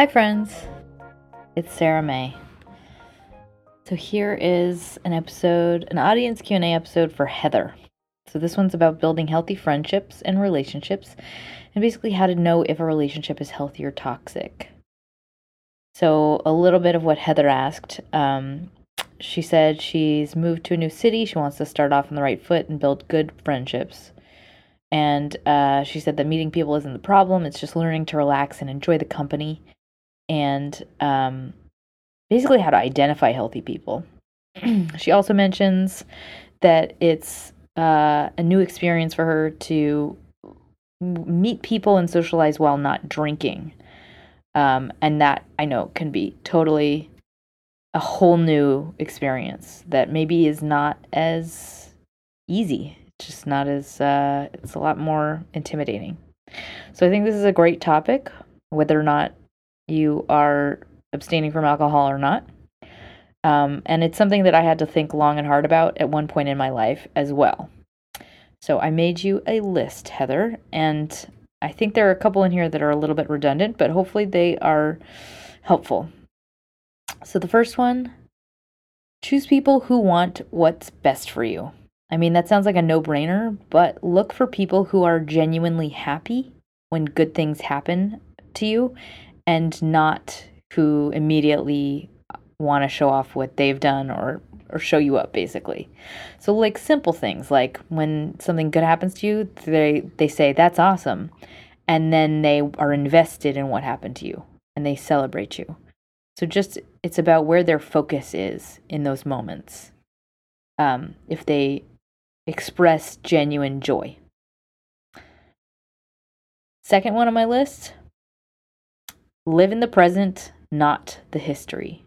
Hi, friends. It's Sarah Mae. So here is an audience Q&A episode for Heather. So this one's about building healthy friendships and relationships, and basically how to know if a relationship is healthy or toxic. So a little bit of what Heather asked. She said she's moved to a new city. She wants to start off on the right foot and build good friendships. And she said that meeting people isn't the problem. It's just learning to relax and enjoy the company. And basically how to identify healthy people. She also mentions that it's a new experience for her to meet people and socialize while not drinking. And that, I know, can be totally a whole new experience that maybe is not as easy. It's just not as, it's a lot more intimidating. So I think this is a great topic, whether or not you are abstaining from alcohol or not. And it's something that I had to think long and hard about at one point in my life as well. So I made you a list, Heather, and I think there are a couple in here that are a little bit redundant, but hopefully they are helpful. So the first one, choose people who want what's best for you. I mean, that sounds like a no-brainer, but look for people who are genuinely happy when good things happen to you and not who immediately want to show off what they've done or show you up, basically. So like simple things, like when something good happens to you, they say, that's awesome. And then they are invested in what happened to you and they celebrate you. So just, it's about where their focus is in those moments. If they express genuine joy. Second one on my list, live in the present, not the history.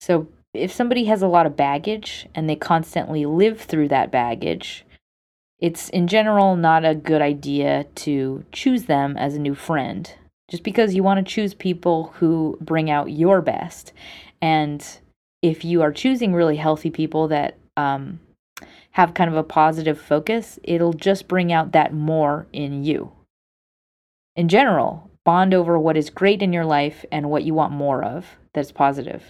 So if somebody has a lot of baggage and they constantly live through that baggage, it's in general not a good idea to choose them as a new friend, just because you want to choose people who bring out your best. And if you are choosing really healthy people that have kind of a positive focus, it'll just bring out that more in you. In general, bond over what is great in your life and what you want more of that's positive.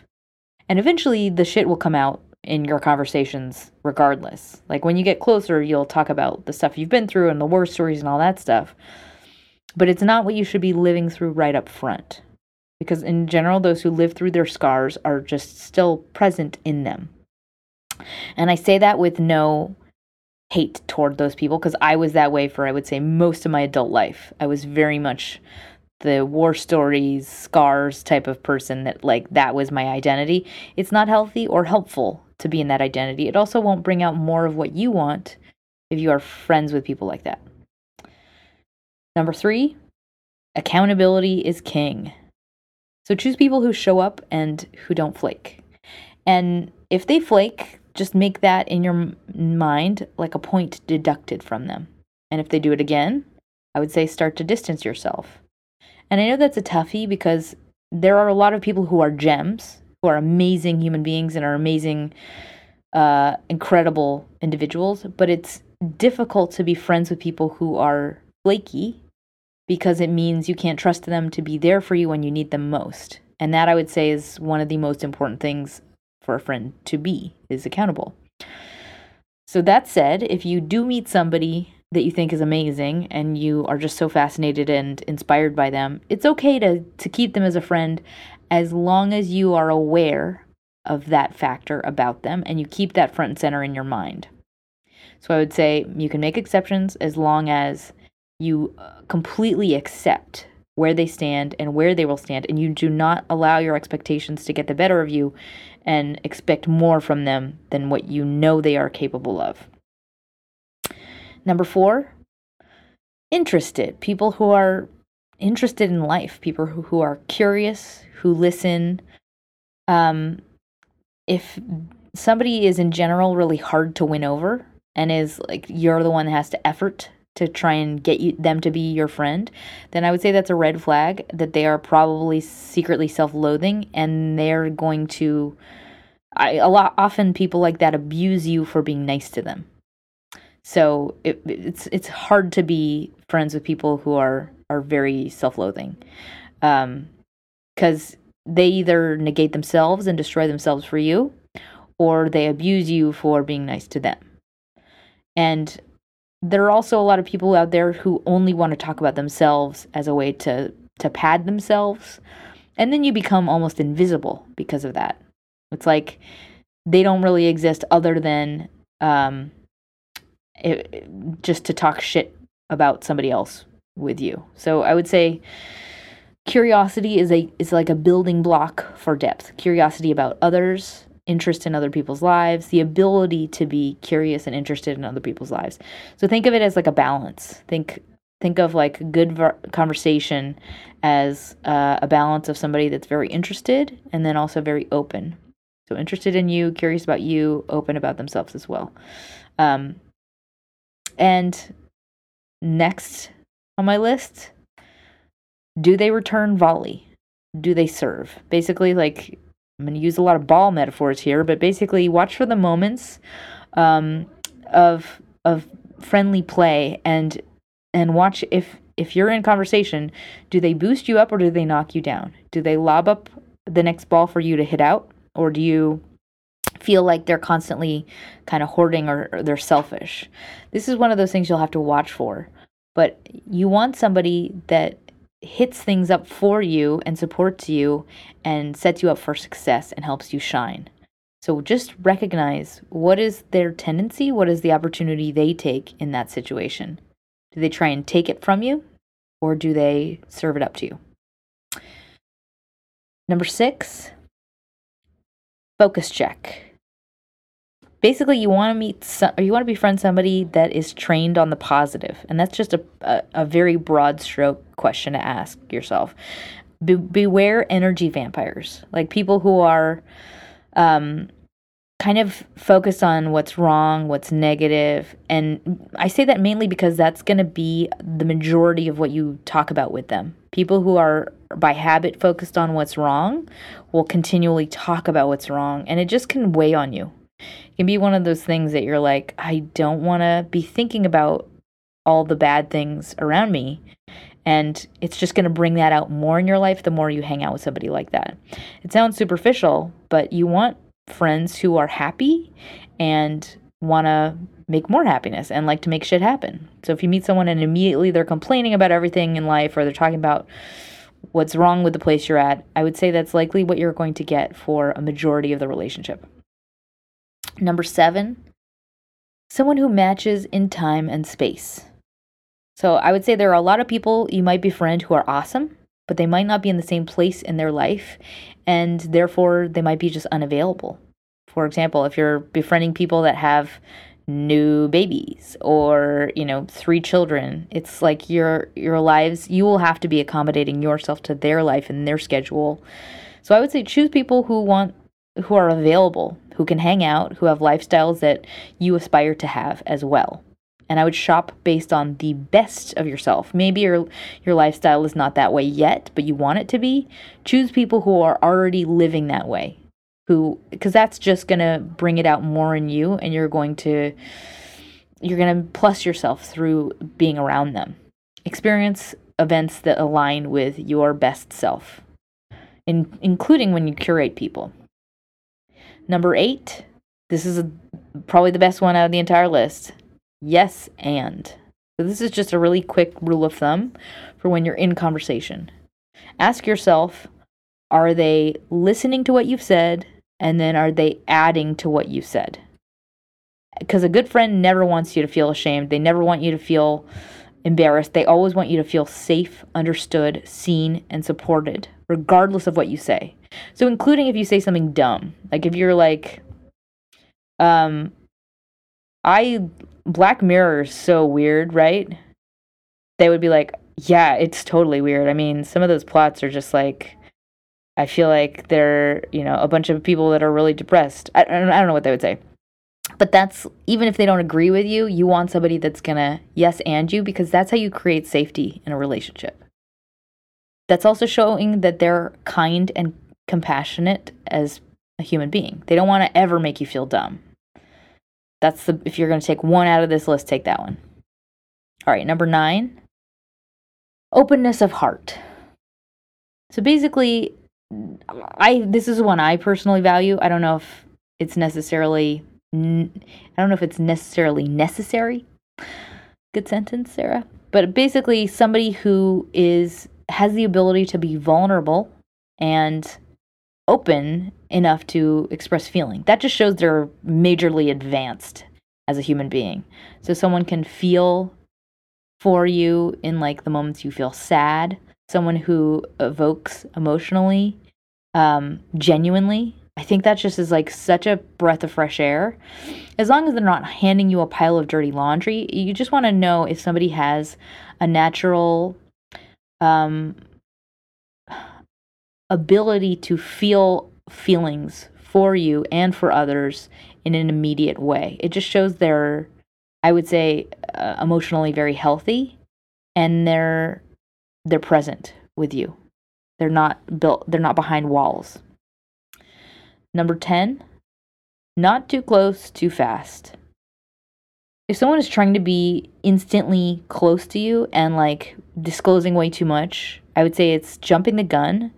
And eventually the shit will come out in your conversations regardless. Like when you get closer, you'll talk about the stuff you've been through and the war stories and all that stuff. But it's not what you should be living through right up front. Because in general, those who live through their scars are just still present in them. And I say that with no hate toward those people, because I was that way for, I would say, most of my adult life. I was very much the war stories, scars type of person that was my identity. It's not healthy or helpful to be in that identity. It also won't bring out more of what you want if you are friends with people like that. Number 3, accountability is king. So choose people who show up and who don't flake. And if they flake, just make that in your mind like a point deducted from them. And if they do it again, I would say start to distance yourself. And I know that's a toughie because there are a lot of people who are gems, who are amazing human beings and are amazing, incredible individuals. But it's difficult to be friends with people who are flaky because it means you can't trust them to be there for you when you need them most. And that, I would say, is one of the most important things for a friend to be, is accountable. So that said, if you do meet somebody that you think is amazing and you are just so fascinated and inspired by them, it's okay to keep them as a friend as long as you are aware of that factor about them and you keep that front and center in your mind. So I would say you can make exceptions as long as you completely accept where they stand and where they will stand, and you do not allow your expectations to get the better of you and expect more from them than what you know they are capable of. Number 4, interested. People who are interested in life, people who are curious, who listen. If somebody is in general really hard to win over and is like you're the one that has to effort to try and get them to be your friend, then I would say that's a red flag that they are probably secretly self-loathing, and they're going to often people like that abuse you for being nice to them. So it's hard to be friends with people who are very self-loathing, because they either negate themselves and destroy themselves for you, or they abuse you for being nice to them. And there are also a lot of people out there who only want to talk about themselves as a way to pad themselves, and then you become almost invisible because of that. It's like they don't really exist other than just to talk shit about somebody else with you. So I would say curiosity is like a building block for depth. Curiosity about others, interest in other people's lives, the ability to be curious and interested in other people's lives. So think of it as like a balance. Think of like good conversation as a balance of somebody that's very interested and then also very open. So interested in you, curious about you, open about themselves as well. And next on my list, do they return volley? Do they serve? Basically, like, I'm going to use a lot of ball metaphors here, but basically watch for the moments of friendly play and watch if you're in conversation, do they boost you up or do they knock you down? Do they lob up the next ball for you to hit out, or do you feel like they're constantly kind of hoarding or they're selfish? This is one of those things you'll have to watch for, but you want somebody that hits things up for you and supports you and sets you up for success and helps you shine. So just recognize, what is their tendency? What is the opportunity they take in that situation? Do they try and take it from you, or do they serve it up to you? Number 6, focus check. Basically, you want to you want to befriend somebody that is trained on the positive, and that's just a very broad stroke question to ask yourself. Beware energy vampires, like people who are kind of focused on what's wrong, what's negative, and I say that mainly because that's going to be the majority of what you talk about with them. People who are by habit focused on what's wrong will continually talk about what's wrong, and it just can weigh on you. It can be one of those things that you're like, I don't want to be thinking about all the bad things around me. And it's just going to bring that out more in your life the more you hang out with somebody like that. It sounds superficial, but you want friends who are happy and want to make more happiness and like to make shit happen. So if you meet someone and immediately they're complaining about everything in life, or they're talking about what's wrong with the place you're at, I would say that's likely what you're going to get for a majority of the relationship. Number 7, someone who matches in time and space. So I would say there are a lot of people you might befriend who are awesome, but they might not be in the same place in their life, and therefore they might be just unavailable. For example, if you're befriending people that have new babies or, 3 children, it's like your lives, you will have to be accommodating yourself to their life and their schedule. So I would say choose people who are available, who can hang out, who have lifestyles that you aspire to have as well. And I would shop based on the best of yourself. Maybe your lifestyle is not that way yet, but you want it to be. Choose people who are already living that way, because that's just going to bring it out more in you, and you're going to plus yourself through being around them. Experience events that align with your best self, including when you curate people. Number 8, this is probably the best one out of the entire list. Yes, and. So this is just a really quick rule of thumb for when you're in conversation. Ask yourself, are they listening to what you've said? And then are they adding to what you've said? Because a good friend never wants you to feel ashamed. They never want you to feel embarrassed. They always want you to feel safe, understood, seen, and supported, regardless of what you say. So including if you say something dumb. Like if you're like, Black Mirror is so weird, right? They would be like, yeah, it's totally weird. I mean, some of those plots are just like, I feel like they're, you know, a bunch of people that are really depressed. I don't know what they would say. But that's, even if they don't agree with you, you want somebody that's going to yes and you, because that's how you create safety in a relationship. That's also showing that they're kind and compassionate as a human being. They don't want to ever make you feel dumb. That's the, if you're going to take one out of this list, take that one. All right, number 9, openness of heart. So basically, this is one I personally value. I don't know if it's necessarily necessary. Good sentence, Sarah. But basically somebody who has the ability to be vulnerable and open enough to express feeling. That just shows they're majorly advanced as a human being. So someone can feel for you in like the moments you feel sad, someone who evokes emotionally, genuinely. I think that just is like such a breath of fresh air. As long as they're not handing you a pile of dirty laundry, you just want to know if somebody has a natural ability to feel feelings for you and for others in an immediate way. It just shows they're, I would say, emotionally very healthy, and they're present with you. They're not behind walls. Number 10, not too close, too fast. If someone is trying to be instantly close to you and like disclosing way too much, I would say it's jumping the gun.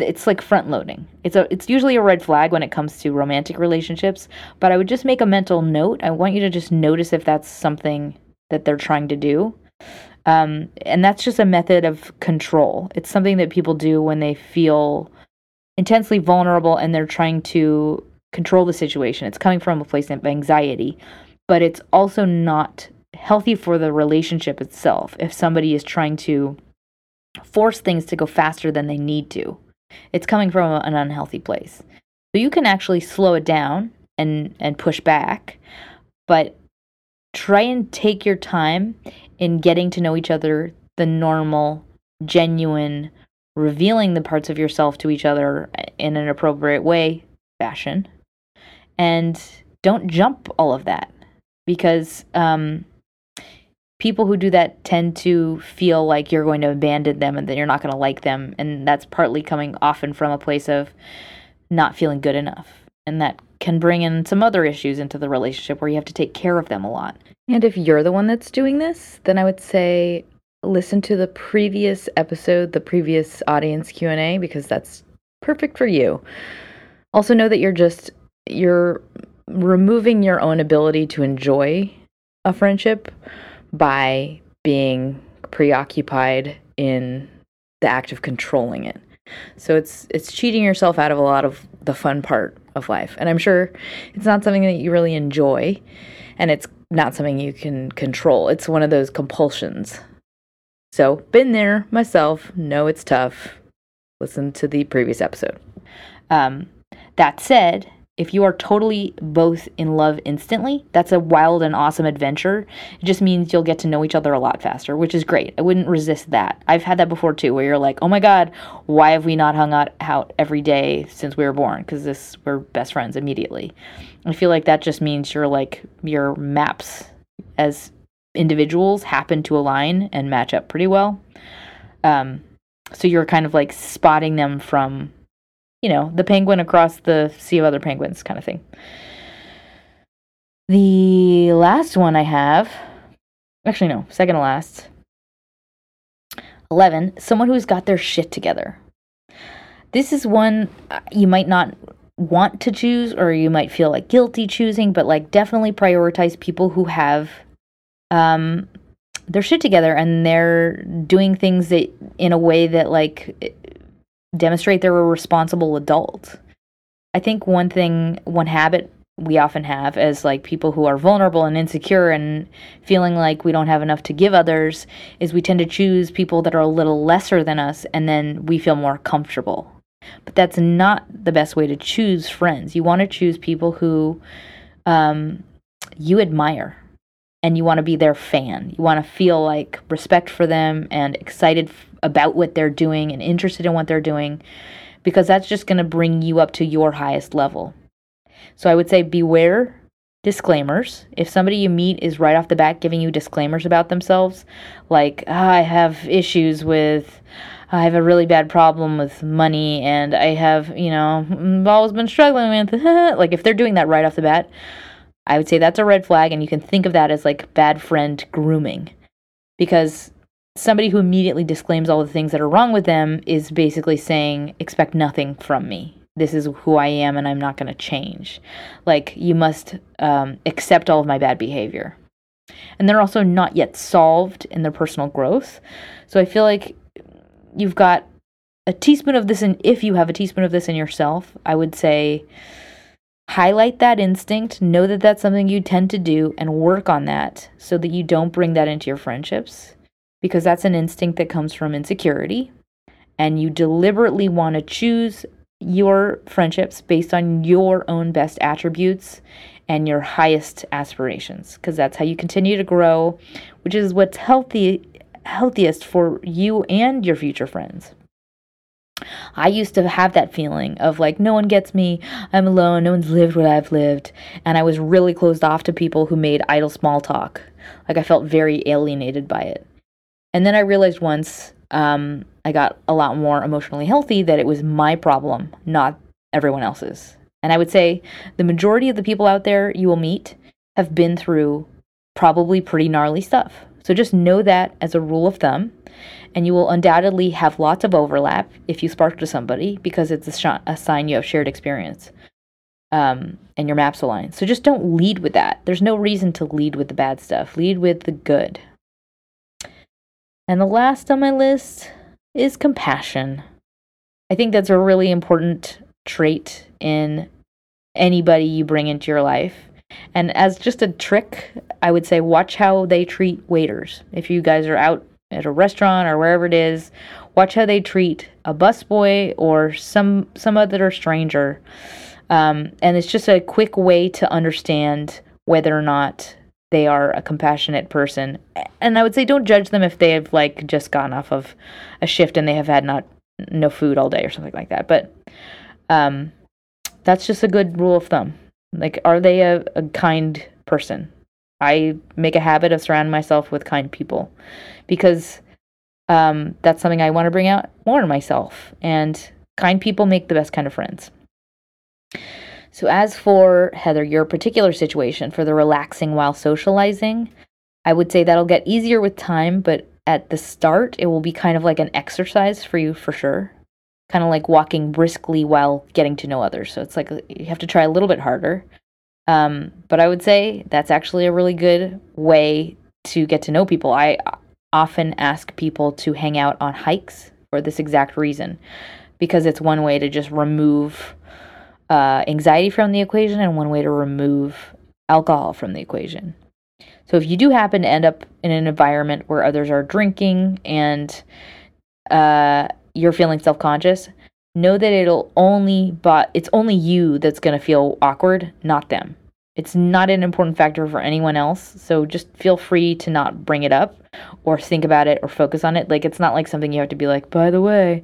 It's like front loading. It's usually a red flag when it comes to romantic relationships, but I would just make a mental note. I want you to just notice if that's something that they're trying to do. And that's just a method of control. It's something that people do when they feel intensely vulnerable and they're trying to control the situation. It's coming from a place of anxiety, but it's also not healthy for the relationship itself if somebody is trying to force things to go faster than they need to. It's coming from an unhealthy place. So you can actually slow it down and push back, but try and take your time in getting to know each other, the normal, genuine, revealing the parts of yourself to each other in an appropriate way, fashion. And don't jump all of that, because people who do that tend to feel like you're going to abandon them and that you're not going to like them. And that's partly coming often from a place of not feeling good enough. And that can bring in some other issues into the relationship where you have to take care of them a lot. And if you're the one that's doing this, then I would say listen to the previous episode, the previous audience Q&A, because that's perfect for you. Also know that you're removing your own ability to enjoy a friendship by being preoccupied in the act of controlling it. So it's cheating yourself out of a lot of the fun part of life. And I'm sure it's not something that you really enjoy, and it's not something you can control. It's one of those compulsions. So, been there myself, know it's tough. Listen to the previous episode. That said, if you are totally both in love instantly, that's a wild and awesome adventure. It just means you'll get to know each other a lot faster, which is great. I wouldn't resist that. I've had that before too, where you're like, oh my God, why have we not hung out every day since we were born? Because we're best friends immediately. I feel like that just means you're like, your maps as individuals happen to align and match up pretty well. So you're kind of like spotting them from, you know, the penguin across the sea of other penguins kind of thing. The last one I have, actually no, second to last, 11, someone who's got their shit together. This is one you might not want to choose, or you might feel like guilty choosing, but like definitely prioritize people who have their shit together, and they're doing things that in a way that like demonstrate they're a responsible adult. I think one habit we often have as like people who are vulnerable and insecure and feeling like we don't have enough to give others is we tend to choose people that are a little lesser than us, and then we feel more comfortable. But that's not the best way to choose friends. You want to choose people who you admire, and you want to be their fan. You want to feel like respect for them and excited about what they're doing and interested in what they're doing, because that's just going to bring you up to your highest level. So I would say beware disclaimers. If somebody you meet is right off the bat giving you disclaimers about themselves, like, I have a really bad problem with money, and I have, I've always been struggling with, like if they're doing that right off the bat, I would say that's a red flag, and you can think of that as like bad friend grooming, because somebody who immediately disclaims all the things that are wrong with them is basically saying, expect nothing from me. This is who I am, and I'm not going to change. Like, you must accept all of my bad behavior. And they're also not yet solved in their personal growth. So I feel like you've got a teaspoon of this, and if you have a teaspoon of this in yourself, I would say highlight that instinct, know that that's something you tend to do, and work on that so that you don't bring that into your friendships, because that's an instinct that comes from insecurity, and you deliberately want to choose your friendships based on your own best attributes and your highest aspirations, because that's how you continue to grow, which is what's healthiest for you and your future friends. I used to have that feeling of like, no one gets me, I'm alone, no one's lived what I've lived, and I was really closed off to people who made idle small talk. Like, I felt very alienated by it. And then I realized once I got a lot more emotionally healthy that it was my problem, not everyone else's. And I would say the majority of the people out there you will meet have been through probably pretty gnarly stuff. So just know that as a rule of thumb, and you will undoubtedly have lots of overlap if you spark to somebody, because it's a sign you have shared experience and your maps align. So just don't lead with that. There's no reason to lead with the bad stuff. Lead with the good. And the last on my list is compassion. I think that's a really important trait in anybody you bring into your life. And as just a trick, I would say watch how they treat waiters. If you guys are out at a restaurant or wherever it is, watch how they treat a busboy or some other stranger. And it's just a quick way to understand whether or not they are a compassionate person. And I would say don't judge them if they have like just gotten off of a shift and they have had no food all day or something like that. But that's just a good rule of thumb. Like, are they a kind person? I make a habit of surrounding myself with kind people, because that's something I want to bring out more in myself. And kind people make the best kind of friends. So as for, Heather, your particular situation for the relaxing while socializing, I would say that'll get easier with time, but at the start, it will be kind of like an exercise for you for sure. Kind of like walking briskly while getting to know others. So it's like you have to try a little bit harder. But I would say that's actually a really good way to get to know people. I often ask people to hang out on hikes for this exact reason, because it's one way to just remove anxiety from the equation and one way to remove alcohol from the equation. So if you do happen to end up in an environment where others are drinking and you're feeling self-conscious, know that it's only you that's going to feel awkward, not them. It's not an important factor for anyone else, so just feel free to not bring it up or think about it or focus on it. Like, it's not like something you have to be like, by the way,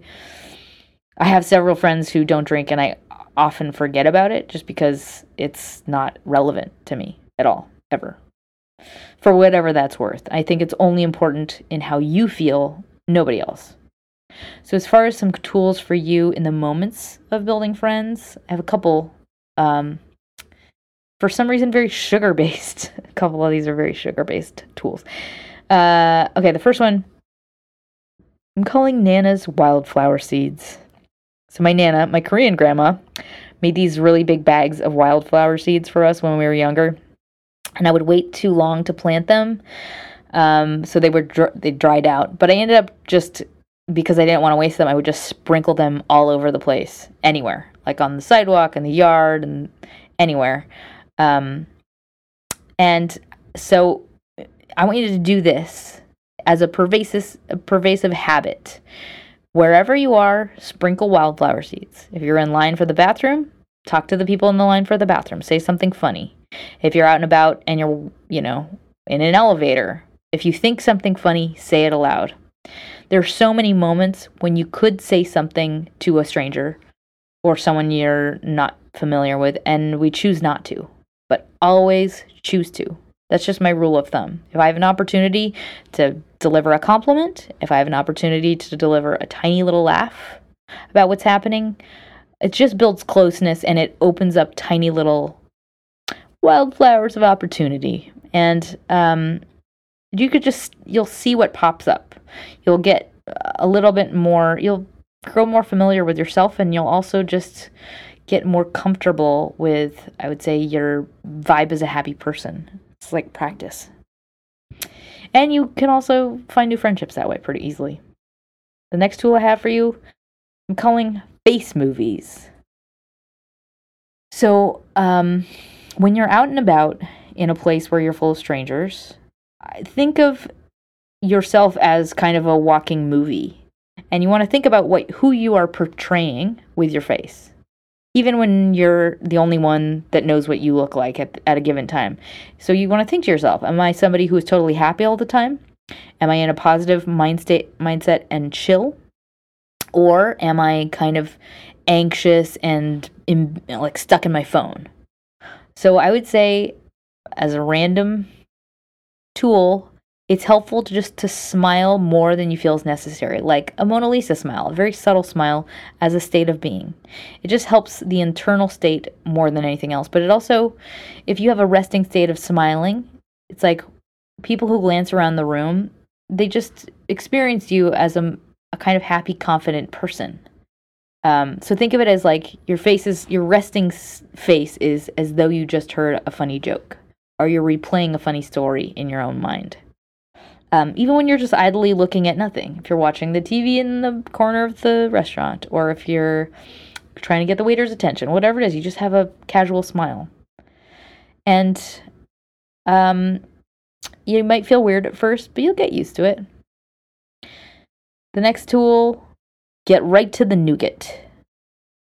I have several friends who don't drink, and I often forget about it just because it's not relevant to me at all, ever. For whatever that's worth. I think it's only important in how you feel, nobody else. So as far as some tools for you in the moments of building friends, I have a couple, for some reason, very sugar-based. A couple of these are very sugar-based tools. Okay, the first one, I'm calling Nana's wildflower seeds. So my Nana, my Korean grandma, made these really big bags of wildflower seeds for us when we were younger, and I would wait too long to plant them. So they dried out. But I ended up just, because I didn't want to waste them, I would just sprinkle them all over the place, anywhere, like on the sidewalk, in the yard, and anywhere. And so I want you to do this as a pervasive habit. Wherever you are, sprinkle wildflower seeds. If you're in line for the bathroom, talk to the people in the line for the bathroom. Say something funny. If you're out and about and you're, in an elevator, if you think something funny, say it aloud. There are so many moments when you could say something to a stranger or someone you're not familiar with, and we choose not to, but always choose to. That's just my rule of thumb. If I have an opportunity to deliver a compliment, if I have an opportunity to deliver a tiny little laugh about what's happening, it just builds closeness and it opens up tiny little wildflowers of opportunity. And you'll see what pops up. You'll get a little bit more, you'll grow more familiar with yourself, and you'll also just get more comfortable with, I would say, your vibe as a happy person. It's like practice. And you can also find new friendships that way pretty easily. The next tool I have for you, I'm calling face movies. So when you're out and about in a place where you're full of strangers, think of yourself as kind of a walking movie. And you want to think about who you are portraying with your face. Even when you're the only one that knows what you look like at a given time. So you want to think to yourself, am I somebody who is totally happy all the time? Am I in a positive mindset and chill? Or am I kind of anxious and stuck in my phone? So I would say, as a random tool, it's helpful to smile more than you feel is necessary, like a Mona Lisa smile, a very subtle smile as a state of being. It just helps the internal state more than anything else. But it also, if you have a resting state of smiling, it's like people who glance around the room, they just experience you as a kind of happy, confident person. So think of it as like your resting face is as though you just heard a funny joke, or you're replaying a funny story in your own mind. Even when you're just idly looking at nothing, if you're watching the TV in the corner of the restaurant, or if you're trying to get the waiter's attention, whatever it is, you just have a casual smile. And you might feel weird at first, but you'll get used to it. The next tool, get right to the nougat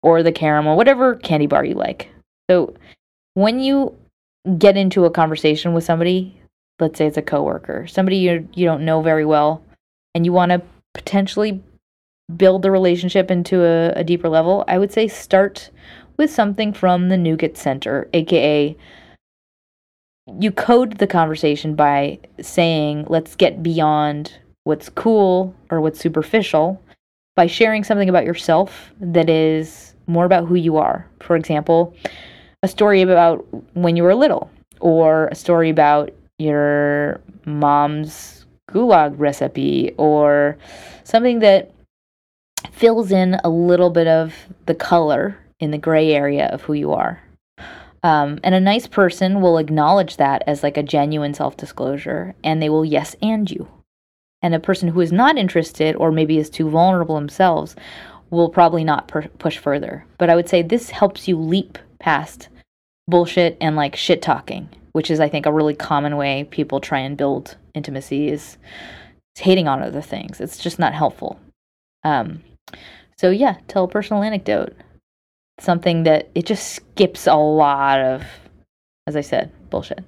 or the caramel, whatever candy bar you like. So when you get into a conversation with somebody, let's say it's a coworker, somebody you don't know very well, and you want to potentially build the relationship into a deeper level, I would say start with something from the nougat center, aka you code the conversation by saying, let's get beyond what's cool or what's superficial by sharing something about yourself that is more about who you are. For example, a story about when you were little, or a story about your mom's gulag recipe, or something that fills in a little bit of the color in the gray area of who you are. And a nice person will acknowledge that as like a genuine self-disclosure, and they will yes and you. And a person who is not interested, or maybe is too vulnerable themselves, will probably not push further. But I would say this helps you leap past bullshit and like shit talking, which is, I think, a really common way people try and build intimacy, is hating on other things. It's just not helpful. So yeah, tell a personal anecdote. Something that it just skips a lot of, as I said, bullshit.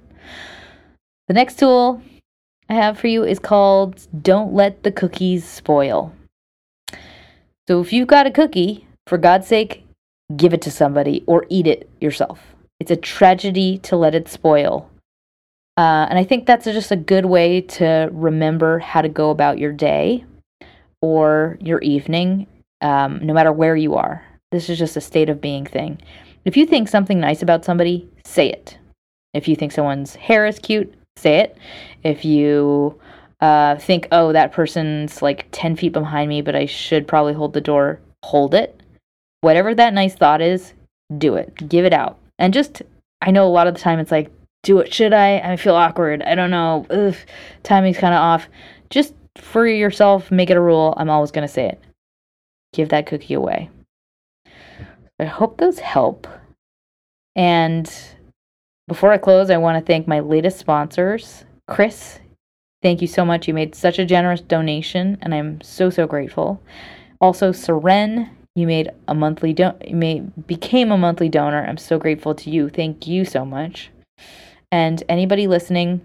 The next tool I have for you is called Don't Let the Cookies Spoil. So if you've got a cookie, for God's sake, give it to somebody or eat it yourself. It's a tragedy to let it spoil. And I think that's just a good way to remember how to go about your day or your evening, no matter where you are. This is just a state of being thing. If you think something nice about somebody, say it. If you think someone's hair is cute, say it. If you think, oh, that person's like 10 feet behind me, but I should probably hold the door, hold it. Whatever that nice thought is, do it. Give it out. And just, I know a lot of the time it's like, do it. Should I? I feel awkward. I don't know. Ugh, timing's kind of off. Just for yourself, make it a rule. I'm always going to say it. Give that cookie away. I hope those help. And before I close, I want to thank my latest sponsors. Chris, thank you so much. You made such a generous donation, and I'm so, so grateful. Also, Seren, you made a monthly became a monthly donor. I'm so grateful to you. Thank you so much. And anybody listening,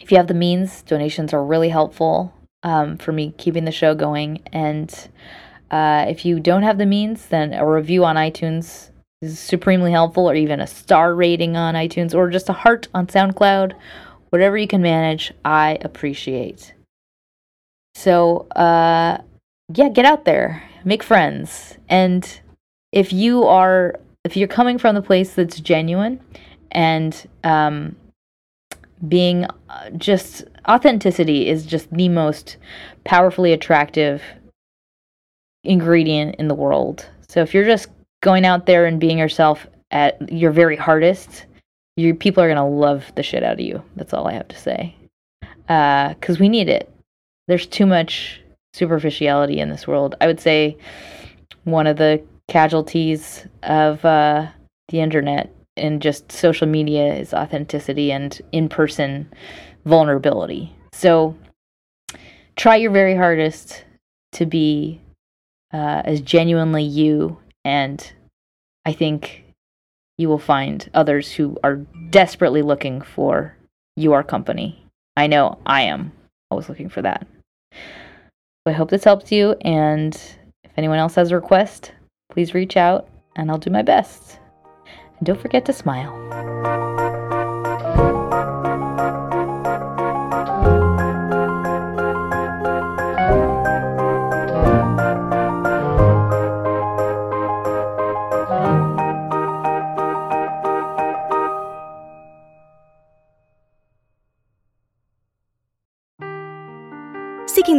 if you have the means, donations are really helpful for me keeping the show going. And if you don't have the means, then a review on iTunes is supremely helpful, or even a star rating on iTunes, or just a heart on SoundCloud. Whatever you can manage, I appreciate. So, get out there. Make friends. And if you're coming from the place that's genuine and being just authenticity is just the most powerfully attractive ingredient in the world. So if you're just going out there and being yourself at your very hardest, your people are going to love the shit out of you. That's all I have to say. Because we need it. There's too much superficiality in this world. I would say one of the casualties of the internet and just social media is authenticity and in-person vulnerability. So try your very hardest to be as genuinely you, and I think you will find others who are desperately looking for your company. I know I am always looking for that. So I hope this helps you, and if anyone else has a request, please reach out, and I'll do my best. And don't forget to smile. Seeking